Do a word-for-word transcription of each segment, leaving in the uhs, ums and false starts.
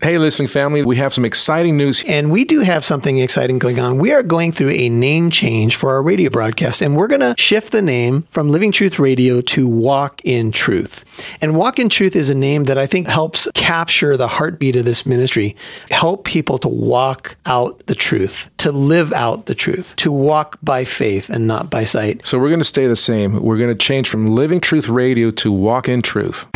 Hey, listening family, we have some exciting news. And we do have something exciting going on. We are going through a name change for our radio broadcast, and we're going to shift the name from Living Truth Radio to Walk in Truth. And Walk in Truth is a name that I think helps capture the heartbeat of this ministry, help people to walk out the truth, to live out the truth, to walk by faith and not by sight. So we're going to stay the same. We're going to change from Living Truth Radio to Walk in Truth.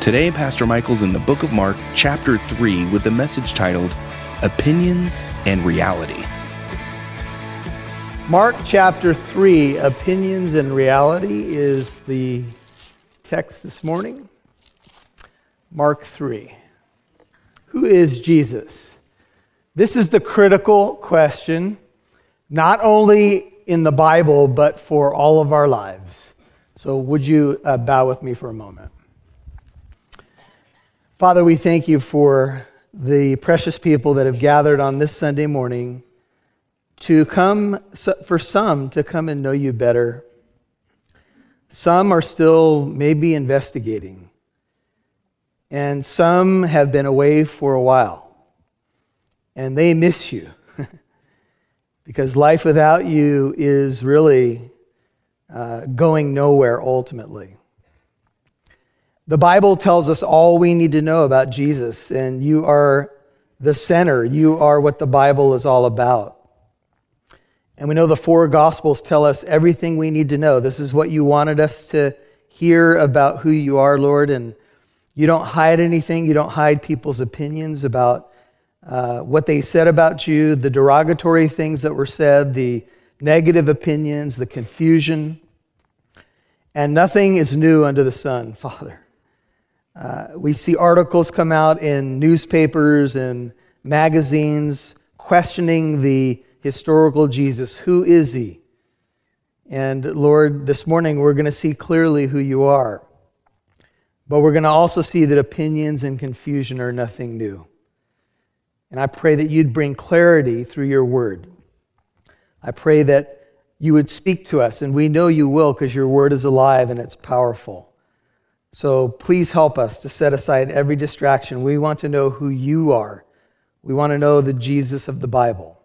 Today, Pastor Michael's in the book of Mark, chapter three, with the message titled, Opinions and Reality. Mark chapter three, Opinions and Reality, is the text this morning. Mark three. Who is Jesus? This is the critical question, not only in the Bible, but for all of our lives. So would you uh, bow with me for a moment? Father, we thank you for the precious people that have gathered on this Sunday morning to come, for some, to come and know you better. Some are still maybe investigating, and some have been away for a while, and they miss you because life without you is really uh, going nowhere ultimately. The Bible tells us all we need to know about Jesus, and you are the center. You are what the Bible is all about. And we know the four Gospels tell us everything we need to know. This is what you wanted us to hear about who you are, Lord, and you don't hide anything. You don't hide people's opinions about uh, what they said about you, the derogatory things that were said, the negative opinions, the confusion. And nothing is new under the sun, Father. Uh, we see articles come out in newspapers and magazines questioning the historical Jesus. Who is he? And Lord, this morning we're going to see clearly who you are. But we're going to also see that opinions and confusion are nothing new. And I pray that you'd bring clarity through your word. I pray that you would speak to us, and we know you will because your word is alive and it's powerful. So please help us to set aside every distraction. We want to know who you are. We want to know the Jesus of the Bible.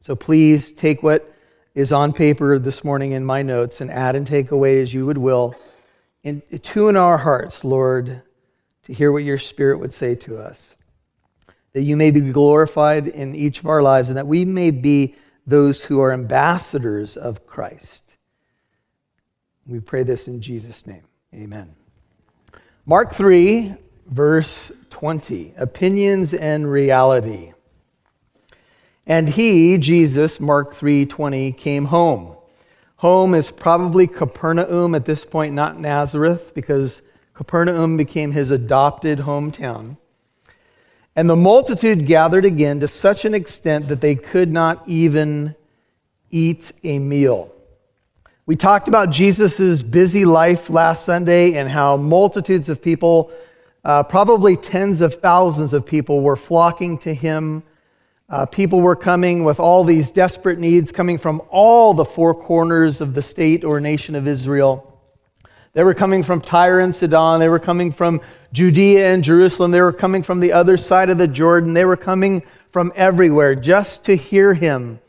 So please take what is on paper this morning in my notes and add and take away as you would will. And tune our hearts, Lord, to hear what your Spirit would say to us, that you may be glorified in each of our lives and that we may be those who are ambassadors of Christ. We pray this in Jesus' name. Amen. Mark three, verse twenty, Opinions and Reality. And he, Jesus, Mark three twenty, came home. Home is probably Capernaum at this point, not Nazareth, because Capernaum became his adopted hometown. And the multitude gathered again to such an extent that they could not even eat a meal. We talked about Jesus' busy life last Sunday and how multitudes of people, uh, probably tens of thousands of people, were flocking to him. Uh, people were coming with all these desperate needs, coming from all the four corners of the state or nation of Israel. They were coming from Tyre and Sidon. They were coming from Judea and Jerusalem. They were coming from the other side of the Jordan. They were coming from everywhere just to hear him.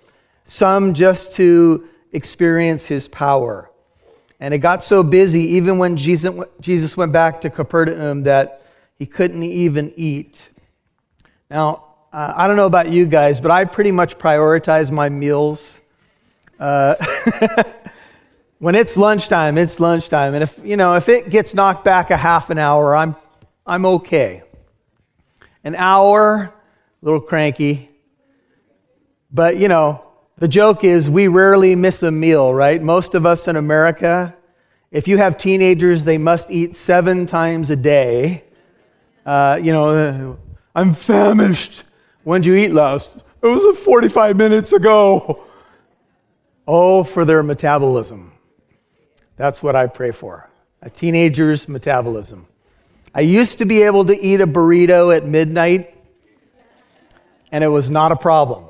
Some just to experience his power. And it got so busy, even when Jesus went back to Capernaum, that he couldn't even eat. Now, uh, I don't know about you guys, but I pretty much prioritize my meals. Uh When it's lunchtime, it's lunchtime. And if, you know, if it gets knocked back a half an hour, I'm I'm okay. An hour, a little cranky. But, you know, the joke is we rarely miss a meal, right? Most of us in America, if you have teenagers, they must eat seven times a day. Uh, you know, I'm famished. When did you eat last? It was forty-five minutes ago. Oh, for their metabolism. That's what I pray for, a teenager's metabolism. I used to be able to eat a burrito at midnight, and it was not a problem.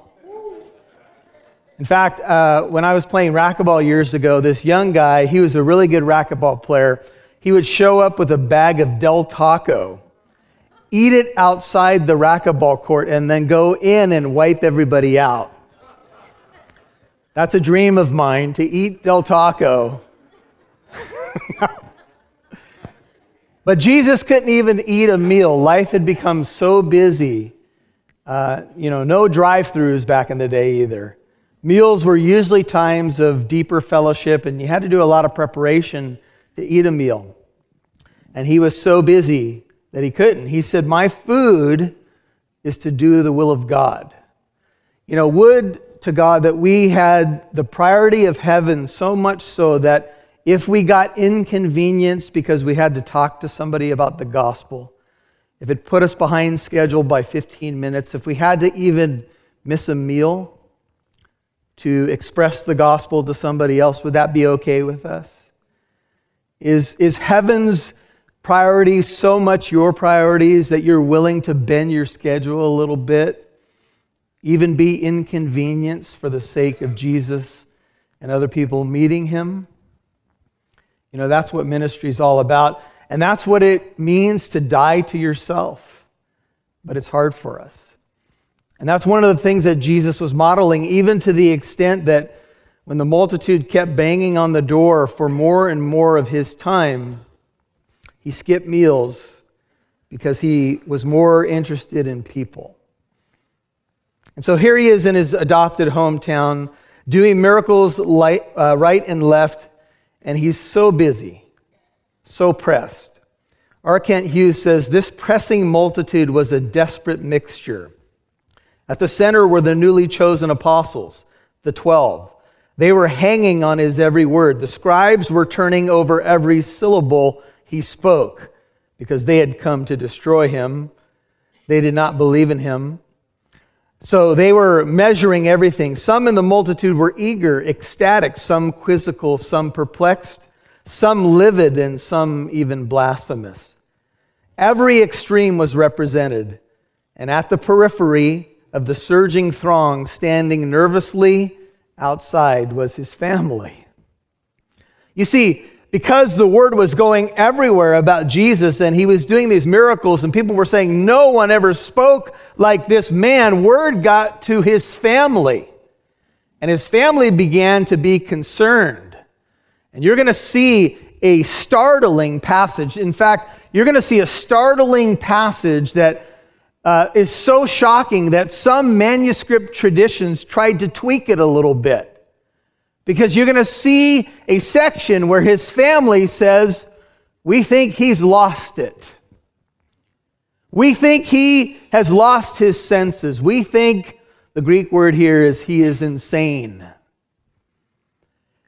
In fact, uh, when I was playing racquetball years ago, this young guy, he was a really good racquetball player. He would show up with a bag of Del Taco, eat it outside the racquetball court, and then go in and wipe everybody out. That's a dream of mine, to eat Del Taco. But Jesus couldn't even eat a meal. Life had become so busy. Uh, you know, no drive-thrus back in the day either. Meals were usually times of deeper fellowship, and you had to do a lot of preparation to eat a meal. And he was so busy that he couldn't. He said, my food is to do the will of God. You know, would to God that we had the priority of heaven so much so that if we got inconvenienced because we had to talk to somebody about the gospel, if it put us behind schedule by fifteen minutes, if we had to even miss a meal to express the gospel to somebody else, would that be okay with us? Is, is heaven's priority so much your priorities that you're willing to bend your schedule a little bit, even be inconvenienced for the sake of Jesus and other people meeting him? You know, that's what ministry is all about. And that's what it means to die to yourself. But it's hard for us. And that's one of the things that Jesus was modeling, even to the extent that when the multitude kept banging on the door for more and more of his time, he skipped meals because he was more interested in people. And so here he is in his adopted hometown, doing miracles right and left, and he's so busy, so pressed. R. Kent Hughes says, this pressing multitude was a desperate mixture. At the center were the newly chosen apostles, the twelve. They were hanging on his every word. The scribes were turning over every syllable he spoke because they had come to destroy him. They did not believe in him. So they were measuring everything. Some in the multitude were eager, ecstatic, some quizzical, some perplexed, some livid, and some even blasphemous. Every extreme was represented, and at the periphery of the surging throng, standing nervously outside, was his family. You see, because the word was going everywhere about Jesus and he was doing these miracles and people were saying, no one ever spoke like this man, word got to his family. And his family began to be concerned. And you're going to see a startling passage. In fact, you're going to see a startling passage that Uh, is so shocking that some manuscript traditions tried to tweak it a little bit, because you're going to see a section where his family says, we think he's lost it. We think he has lost his senses. We think, the Greek word here is, he is insane.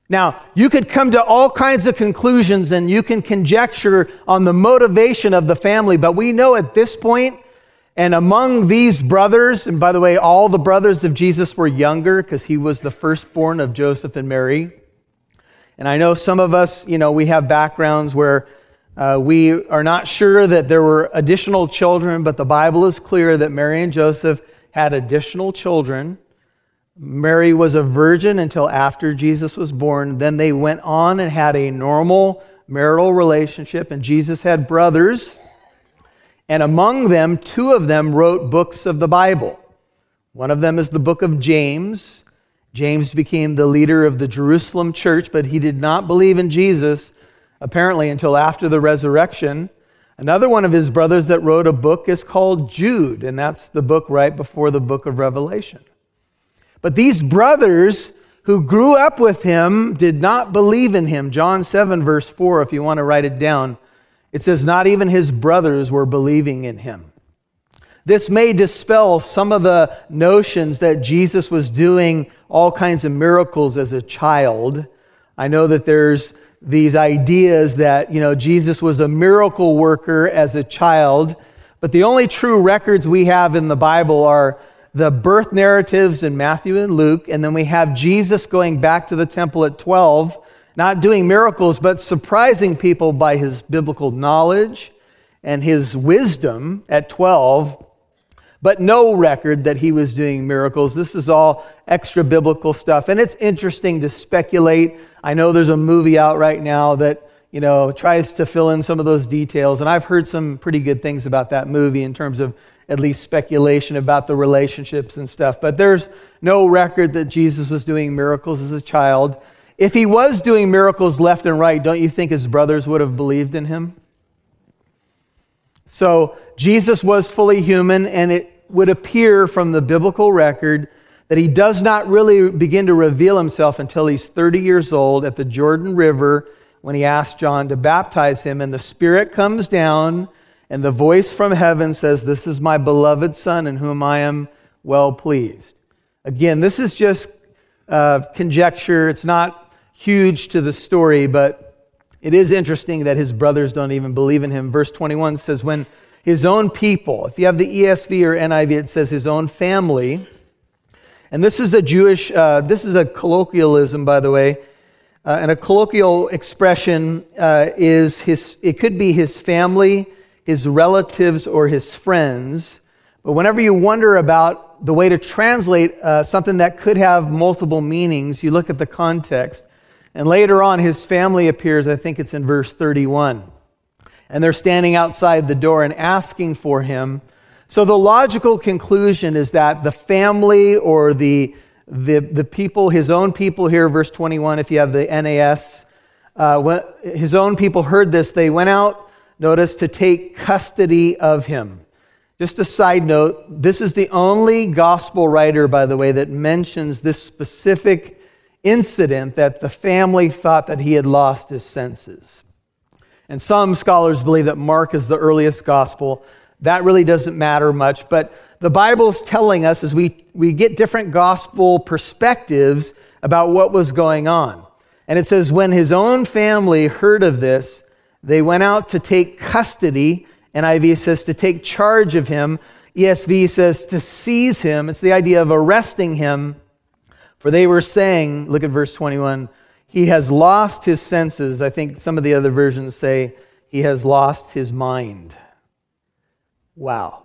Now, you could come to all kinds of conclusions and you can conjecture on the motivation of the family, but we know at this point, and among these brothers, and by the way, all the brothers of Jesus were younger because he was the firstborn of Joseph and Mary. And I know some of us, you know, we have backgrounds where uh, we are not sure that there were additional children, but the Bible is clear that Mary and Joseph had additional children. Mary was a virgin until after Jesus was born. Then they went on and had a normal marital relationship, and Jesus had brothers. And among them, two of them wrote books of the Bible. One of them is the book of James. James became the leader of the Jerusalem church, but he did not believe in Jesus, apparently, until after the resurrection. Another one of his brothers that wrote a book is called Jude, and that's the book right before the book of Revelation. But these brothers who grew up with him did not believe in him. John seven, verse four, if you want to write it down, it says, not even his brothers were believing in him. This may dispel some of the notions that Jesus was doing all kinds of miracles as a child. I know that there's these ideas that, you know, Jesus was a miracle worker as a child, but the only true records we have in the Bible are the birth narratives in Matthew and Luke, and then we have Jesus going back to the temple at twelve, not doing miracles, but surprising people by his biblical knowledge and his wisdom at twelve. but no record that he was doing miracles. This is all extra biblical stuff. And it's interesting to speculate. I know there's a movie out right now that, you know, tries to fill in some of those details. And I've heard some pretty good things about that movie in terms of at least speculation about the relationships and stuff. But there's no record that Jesus was doing miracles as a child. If he was doing miracles left and right, don't you think his brothers would have believed in him? So Jesus was fully human, and it would appear from the biblical record that he does not really begin to reveal himself until he's thirty years old at the Jordan River when he asked John to baptize him, and the Spirit comes down, and the voice from heaven says, "This is my beloved Son in whom I am well pleased." Again, this is just uh, conjecture. It's not huge to the story, but it is interesting that his brothers don't even believe in him. Verse twenty-one says, when his own people, if you have the E S V or N I V, it says his own family. And this is a Jewish, uh, this is a colloquialism, by the way, uh, and a colloquial expression uh, is his, it could be his family, his relatives, or his friends. But whenever you wonder about the way to translate uh, something that could have multiple meanings, you look at the context. And later on, his family appears, I think it's in verse thirty-one. And they're standing outside the door and asking for him. So the logical conclusion is that the family or the, the, the people, his own people here, verse twenty-one, if you have the N A S, uh, when his own people heard this, they went out, notice, to take custody of him. Just a side note, this is the only gospel writer, by the way, that mentions this specific incident that the family thought that he had lost his senses. And some scholars believe that Mark is the earliest gospel. That really doesn't matter much, but the Bible's telling us as we, we get different gospel perspectives about what was going on. And it says, when his own family heard of this, they went out to take custody. N I V says to take charge of him. E S V says to seize him. It's the idea of arresting him. For they were saying, look at verse twenty-one, he has lost his senses. I think some of the other versions say he has lost his mind. Wow.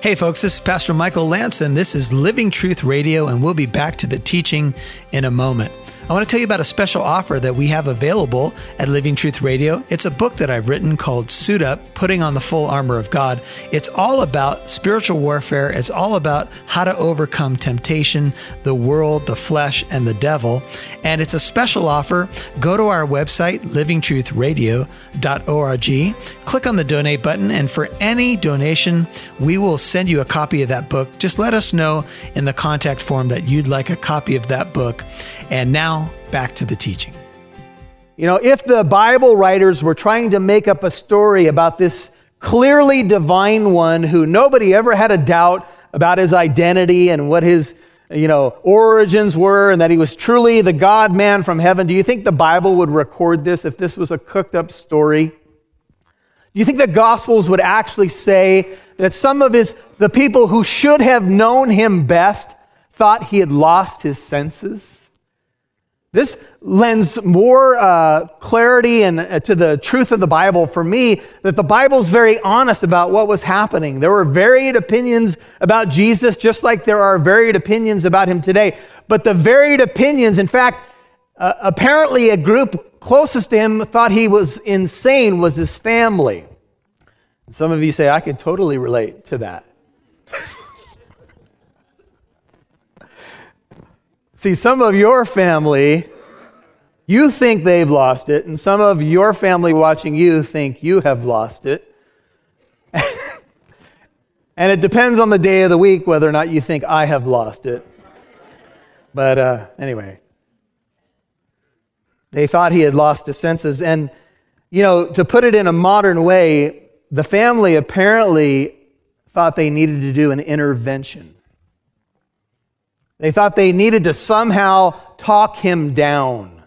Hey folks, this is Pastor Michael Lance, and this is Living Truth Radio, and we'll be back to the teaching in a moment. I want to tell you about a special offer that we have available at Living Truth Radio. It's a book that I've written called Suit Up, Putting on the Full Armor of God. It's all about spiritual warfare. It's all about how to overcome temptation, the world, the flesh, and the devil. And it's a special offer. Go to our website, living truth radio dot org. Click on the donate button, and for any donation, we will send you a copy of that book. Just let us know in the contact form that you'd like a copy of that book. And now, back to the teaching. You know, if the Bible writers were trying to make up a story about this clearly divine one who nobody ever had a doubt about his identity and what his, you know, origins were and that he was truly the God-man from heaven, do you think the Bible would record this if this was a cooked-up story? Do you think the Gospels would actually say that some of his, the people who should have known him best thought he had lost his senses? This lends more uh, clarity and uh, to the truth of the Bible for me, that the Bible's very honest about what was happening. There were varied opinions about Jesus, just like there are varied opinions about him today. But the varied opinions, in fact, uh, apparently a group closest to him thought he was insane was his family. Some of you say, I could totally relate to that. See, some of your family, you think they've lost it, and some of your family watching you think you have lost it. And it depends on the day of the week whether or not you think I have lost it. But uh, anyway, they thought he had lost his senses. And, you know, to put it in a modern way, the family apparently thought they needed to do an intervention. They thought they needed to somehow talk him down.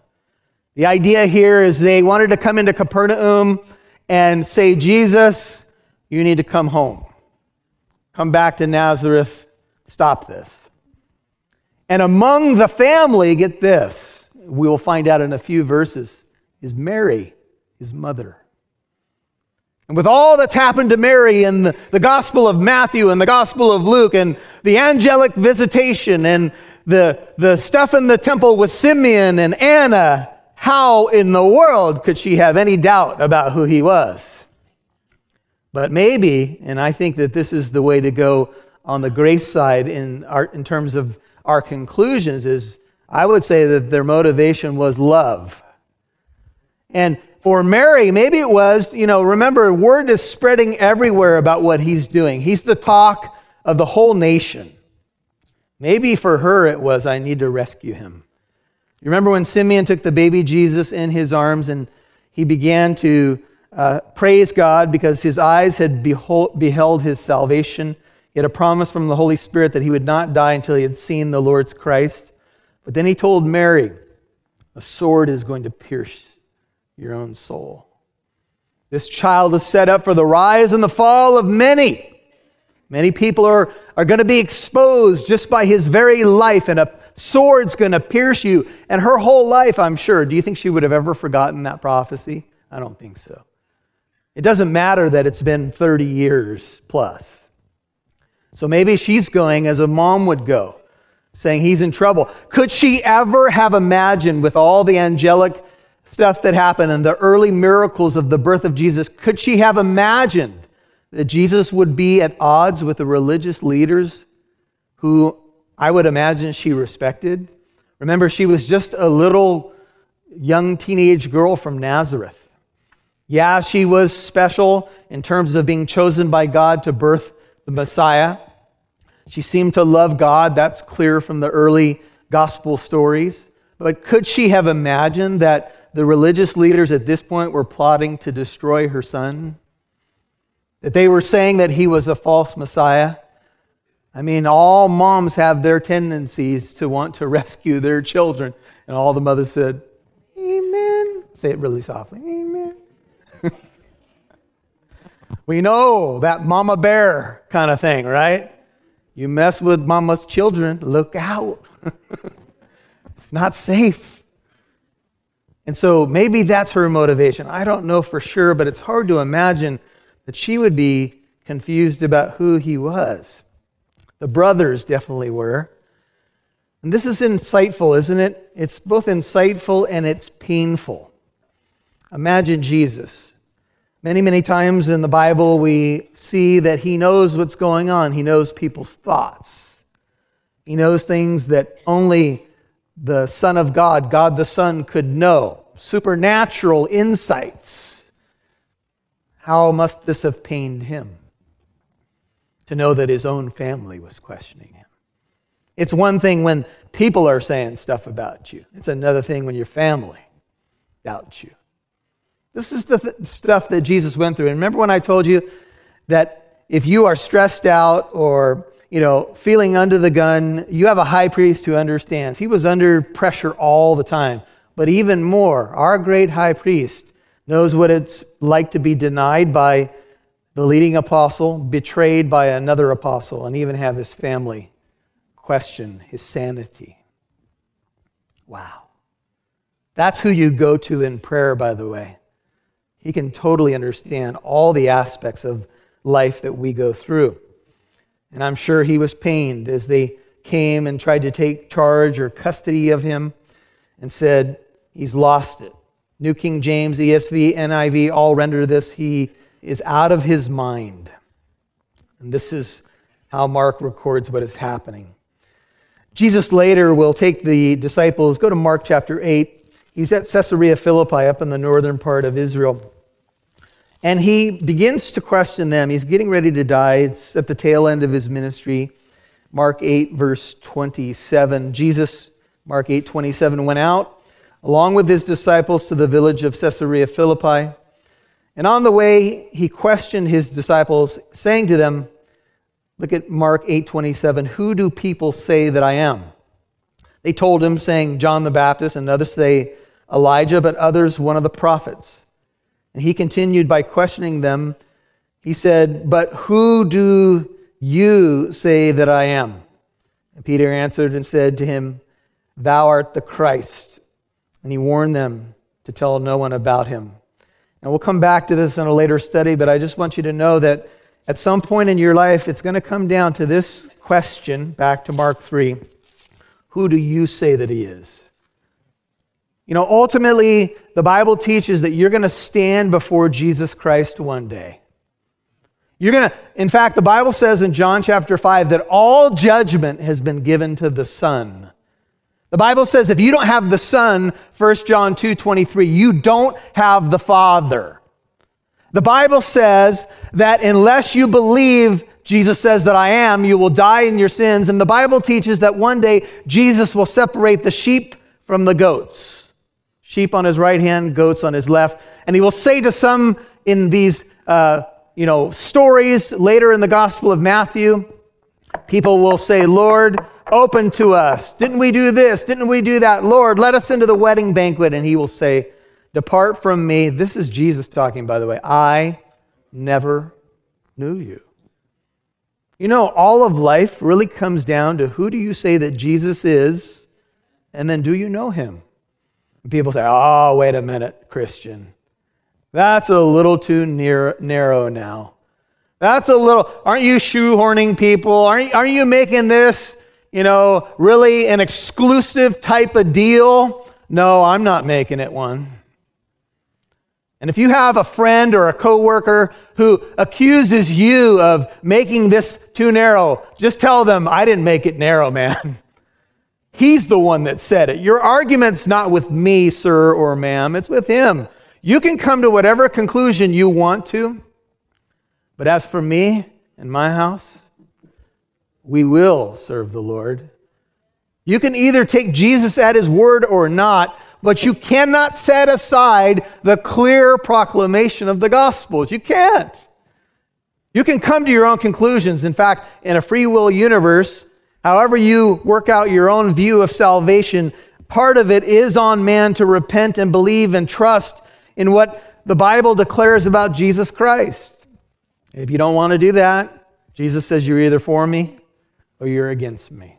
The idea here is they wanted to come into Capernaum and say, Jesus, you need to come home. Come back to Nazareth. Stop this. And among the family, get this, we will find out in a few verses, is Mary, his mother. And with all that's happened to Mary and the, the Gospel of Matthew and the Gospel of Luke and the angelic visitation and the, the stuff in the temple with Simeon and Anna, how in the world could she have any doubt about who he was? But maybe, and I think that this is the way to go on the grace side in, our, in terms of our conclusions, is I would say that their motivation was love. And for Mary, maybe it was, you know, remember, word is spreading everywhere about what he's doing. He's the talk of the whole nation. Maybe for her it was, I need to rescue him. You remember when Simeon took the baby Jesus in his arms and he began to uh, praise God because his eyes had behold, beheld his salvation. He had a promise from the Holy Spirit that he would not die until he had seen the Lord's Christ. But then he told Mary, a sword is going to pierce your own soul. This child is set up for the rise and the fall of many. Many people are, are going to be exposed just by his very life, and a sword's going to pierce you. And her whole life, I'm sure, do you think she would have ever forgotten that prophecy? I don't think so. It doesn't matter that it's been thirty years plus. So maybe she's going as a mom would go, saying he's in trouble. Could she ever have imagined, with all the angelic stuff that happened and the early miracles of the birth of Jesus, could she have imagined that Jesus would be at odds with the religious leaders who I would imagine she respected? Remember, she was just a little young teenage girl from Nazareth. Yeah, she was special in terms of being chosen by God to birth the Messiah. She seemed to love God. That's clear from the early gospel stories. But could she have imagined that the religious leaders at this point were plotting to destroy her son? That they were saying that he was a false Messiah? I mean, all moms have their tendencies to want to rescue their children. And all the mothers said, amen. Say it really softly, amen. We know that mama bear kind of thing, right? You mess with mama's children, look out. It's not safe. And so maybe that's her motivation. I don't know for sure, but it's hard to imagine that she would be confused about who he was. The brothers definitely were. And this is insightful, isn't it? It's both insightful and it's painful. Imagine Jesus. Many, many times in the Bible, we see that he knows what's going on. He knows people's thoughts. He knows things that only the Son of God, God the Son, could know. Supernatural insights. How must this have pained him to know that his own family was questioning him? It's one thing when people are saying stuff about you. It's another thing when your family doubts you. This is the th- stuff that Jesus went through. And remember when I told you that if you are stressed out or, you know, feeling under the gun, you have a high priest who understands. He was under pressure all the time. But even more, our great high priest knows what it's like to be denied by the leading apostle, betrayed by another apostle, and even have his family question his sanity. Wow. That's who you go to in prayer, by the way. He can totally understand all the aspects of life that we go through. And I'm sure he was pained as they came and tried to take charge or custody of him and said, he's lost it. New King James, E S V, N I V all render this, he is out of his mind. And this is how Mark records what is happening. Jesus later will take the disciples, go to Mark chapter eight. He's at Caesarea Philippi up in the northern part of Israel. And he begins to question them. He's getting ready to die. It's at the tail end of his ministry. Mark eight, verse twenty-seven. Jesus, Mark eight, twenty-seven, went out along with his disciples to the village of Caesarea Philippi. And on the way, he questioned his disciples, saying to them, look at Mark eight, twenty-seven, who do people say that I am? They told him, saying, John the Baptist, and others say, Elijah, but others one of the prophets. And he continued by questioning them. He said, but who do you say that I am? And Peter answered and said to him, thou art the Christ. And he warned them to tell no one about him. And we'll come back to this in a later study, but I just want you to know that at some point in your life, it's going to come down to this question, back to Mark three. Who do you say that he is? You know, ultimately, the Bible teaches that you're going to stand before Jesus Christ one day. You're going to, in fact, the Bible says in John chapter five that all judgment has been given to the Son. The Bible says if you don't have the Son, First John two twenty-three, you don't have the Father. The Bible says that unless you believe Jesus says that I am, you will die in your sins. And the Bible teaches that one day Jesus will separate the sheep from the goats. Sheep on his right hand, goats on his left. And he will say to some in these uh, you know, stories later in the Gospel of Matthew, people will say, Lord, open to us. Didn't we do this? Didn't we do that? Lord, let us into the wedding banquet. And he will say, depart from me. This is Jesus talking, by the way. I never knew you. You know, all of life really comes down to who do you say that Jesus is, and then do you know him? And people say, oh, wait a minute, Christian. That's a little too near, narrow now. That's a little, aren't you shoehorning people? Aren't, aren't you making this, you know, really an exclusive type of deal? No, I'm not making it one. And if you have a friend or a coworker who accuses you of making this too narrow, just tell them, I didn't make it narrow, man. He's the one that said it. Your argument's not with me, sir or ma'am, it's with him. You can come to whatever conclusion you want to, but as for me and my house, we will serve the Lord. You can either take Jesus at his word or not, but you cannot set aside the clear proclamation of the Gospels. You can't. You can come to your own conclusions. In fact, in a free will universe, however you work out your own view of salvation, part of it is on man to repent and believe and trust in what the Bible declares about Jesus Christ. If you don't want to do that, Jesus says you're either for me or you're against me.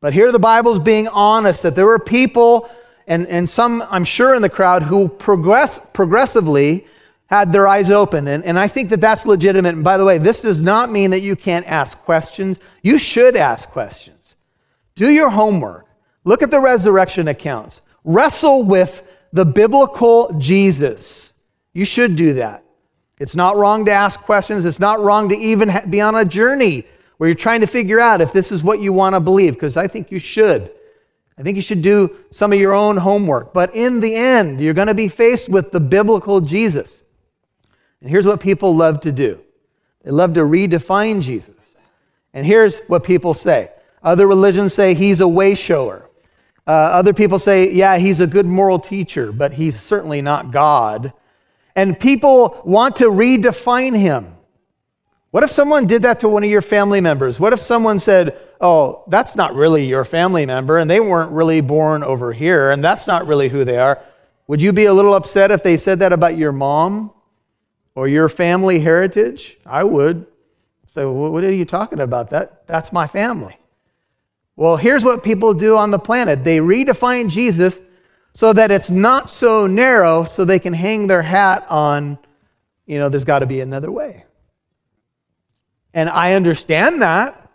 But here the Bible's being honest that there were people, and, and some I'm sure in the crowd, who progress, progressively had their eyes open. And, and I think that that's legitimate. And by the way, this does not mean that you can't ask questions. You should ask questions. Do your homework. Look at the resurrection accounts. Wrestle with the biblical Jesus. You should do that. It's not wrong to ask questions. It's not wrong to even be on a journey where you're trying to figure out if this is what you want to believe, because I think you should. I think you should do some of your own homework. But in the end, you're going to be faced with the biblical Jesus. And here's what people love to do. They love to redefine Jesus. And here's what people say. Other religions say he's a way shower. Uh, other people say, yeah, he's a good moral teacher, but he's certainly not God. And people want to redefine him. What if someone did that to one of your family members? What if someone said, oh, that's not really your family member, and they weren't really born over here, and that's not really who they are? Would you be a little upset if they said that about your mom or your family heritage? I would. So what are you talking about? That, that's my family. Well, here's what people do on the planet. They redefine Jesus so that it's not so narrow so they can hang their hat on, you know, there's got to be another way. And I understand that.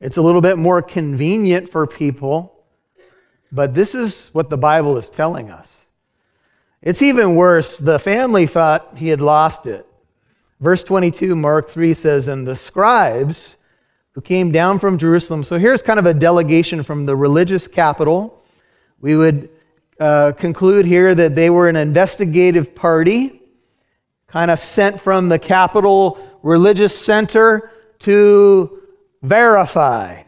It's a little bit more convenient for people. But this is what the Bible is telling us. It's even worse. The family thought he had lost it. Verse twenty-two, Mark three says, and the scribes who came down from Jerusalem. So here's kind of a delegation from the religious capital. We would uh, conclude here that they were an investigative party, kind of sent from the capital religious center to verify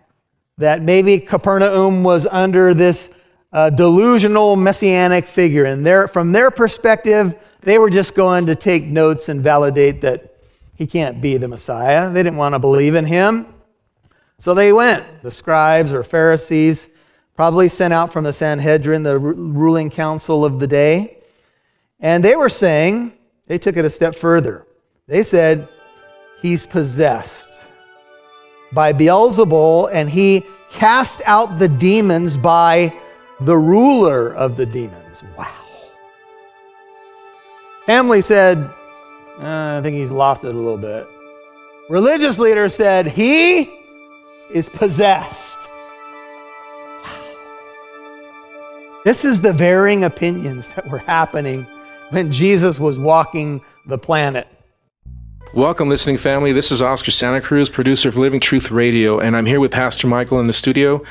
that maybe Capernaum was under this uh, delusional messianic figure. And their, from their perspective, they were just going to take notes and validate that he can't be the Messiah. They didn't want to believe in him. So they went. The scribes or Pharisees, probably sent out from the Sanhedrin, the r- ruling council of the day. And they were saying, they took it a step further. They said, he's possessed by Beelzebul, and he cast out the demons by the ruler of the demons. Wow. Family said, uh, I think he's lost it a little bit. Religious leader said, he is possessed. This is the varying opinions that were happening when Jesus was walking the planet. Welcome, listening family. This is Oscar Santa Cruz, producer of Living Truth Radio, and I'm here with Pastor Michael in the studio.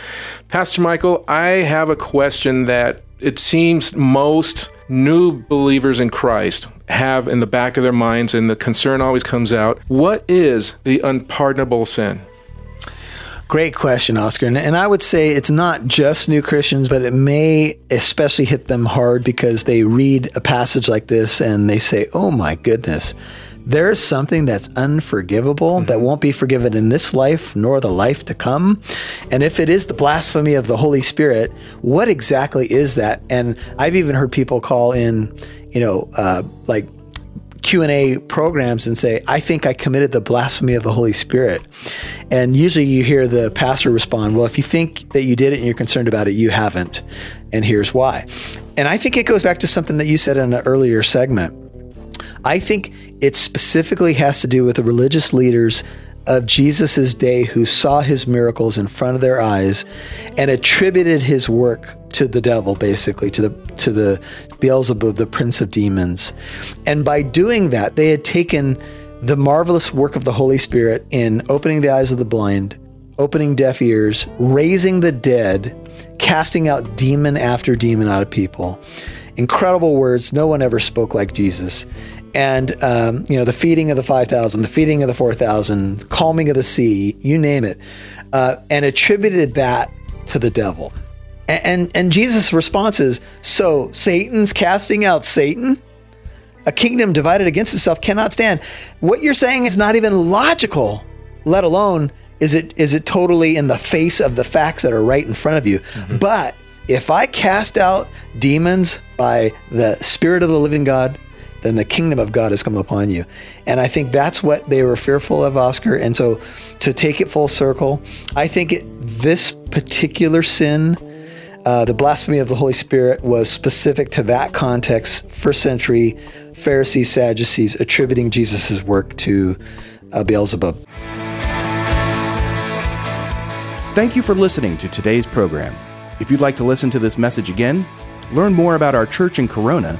Pastor Michael, I have a question that it seems most new believers in Christ have in the back of their minds, and the concern always comes out. What is the unpardonable sin? Great question, Oscar. And, and I would say it's not just new Christians, but it may especially hit them hard because they read a passage like this and they say, oh my goodness, there is something that's unforgivable, mm-hmm. that won't be forgiven in this life nor the life to come. And if it is the blasphemy of the Holy Spirit, what exactly is that? And I've even heard people call in, you know, uh, like Q and A programs and say, I think I committed the blasphemy of the Holy Spirit. And usually you hear the pastor respond, well, if you think that you did it and you're concerned about it, you haven't. And here's why. And I think it goes back to something that you said in an earlier segment. I think it specifically has to do with the religious leaders of Jesus's day who saw his miracles in front of their eyes and attributed his work to the devil, basically, to the to the Beelzebul, the prince of demons. And by doing that, they had taken the marvelous work of the Holy Spirit in opening the eyes of the blind, opening deaf ears, raising the dead, casting out demon after demon out of people. Incredible words. No one ever spoke like Jesus. And, um, you know, the feeding of the five thousand, the feeding of the four thousand, calming of the sea, you name it, uh, and attributed that to the devil. And, and, and Jesus' response is, so Satan's casting out Satan? A kingdom divided against itself cannot stand. What you're saying is not even logical, let alone is it is it totally in the face of the facts that are right in front of you. Mm-hmm. But if I cast out demons by the Spirit of the living God, then the kingdom of God has come upon you. And I think that's what they were fearful of, Oscar. And so to take it full circle, I think it, this particular sin, uh, the blasphemy of the Holy Spirit, was specific to that context, first century Pharisees, Sadducees, attributing Jesus's work to uh, Beelzebub. Thank you for listening to today's program. If you'd like to listen to this message again, learn more about our church in Corona,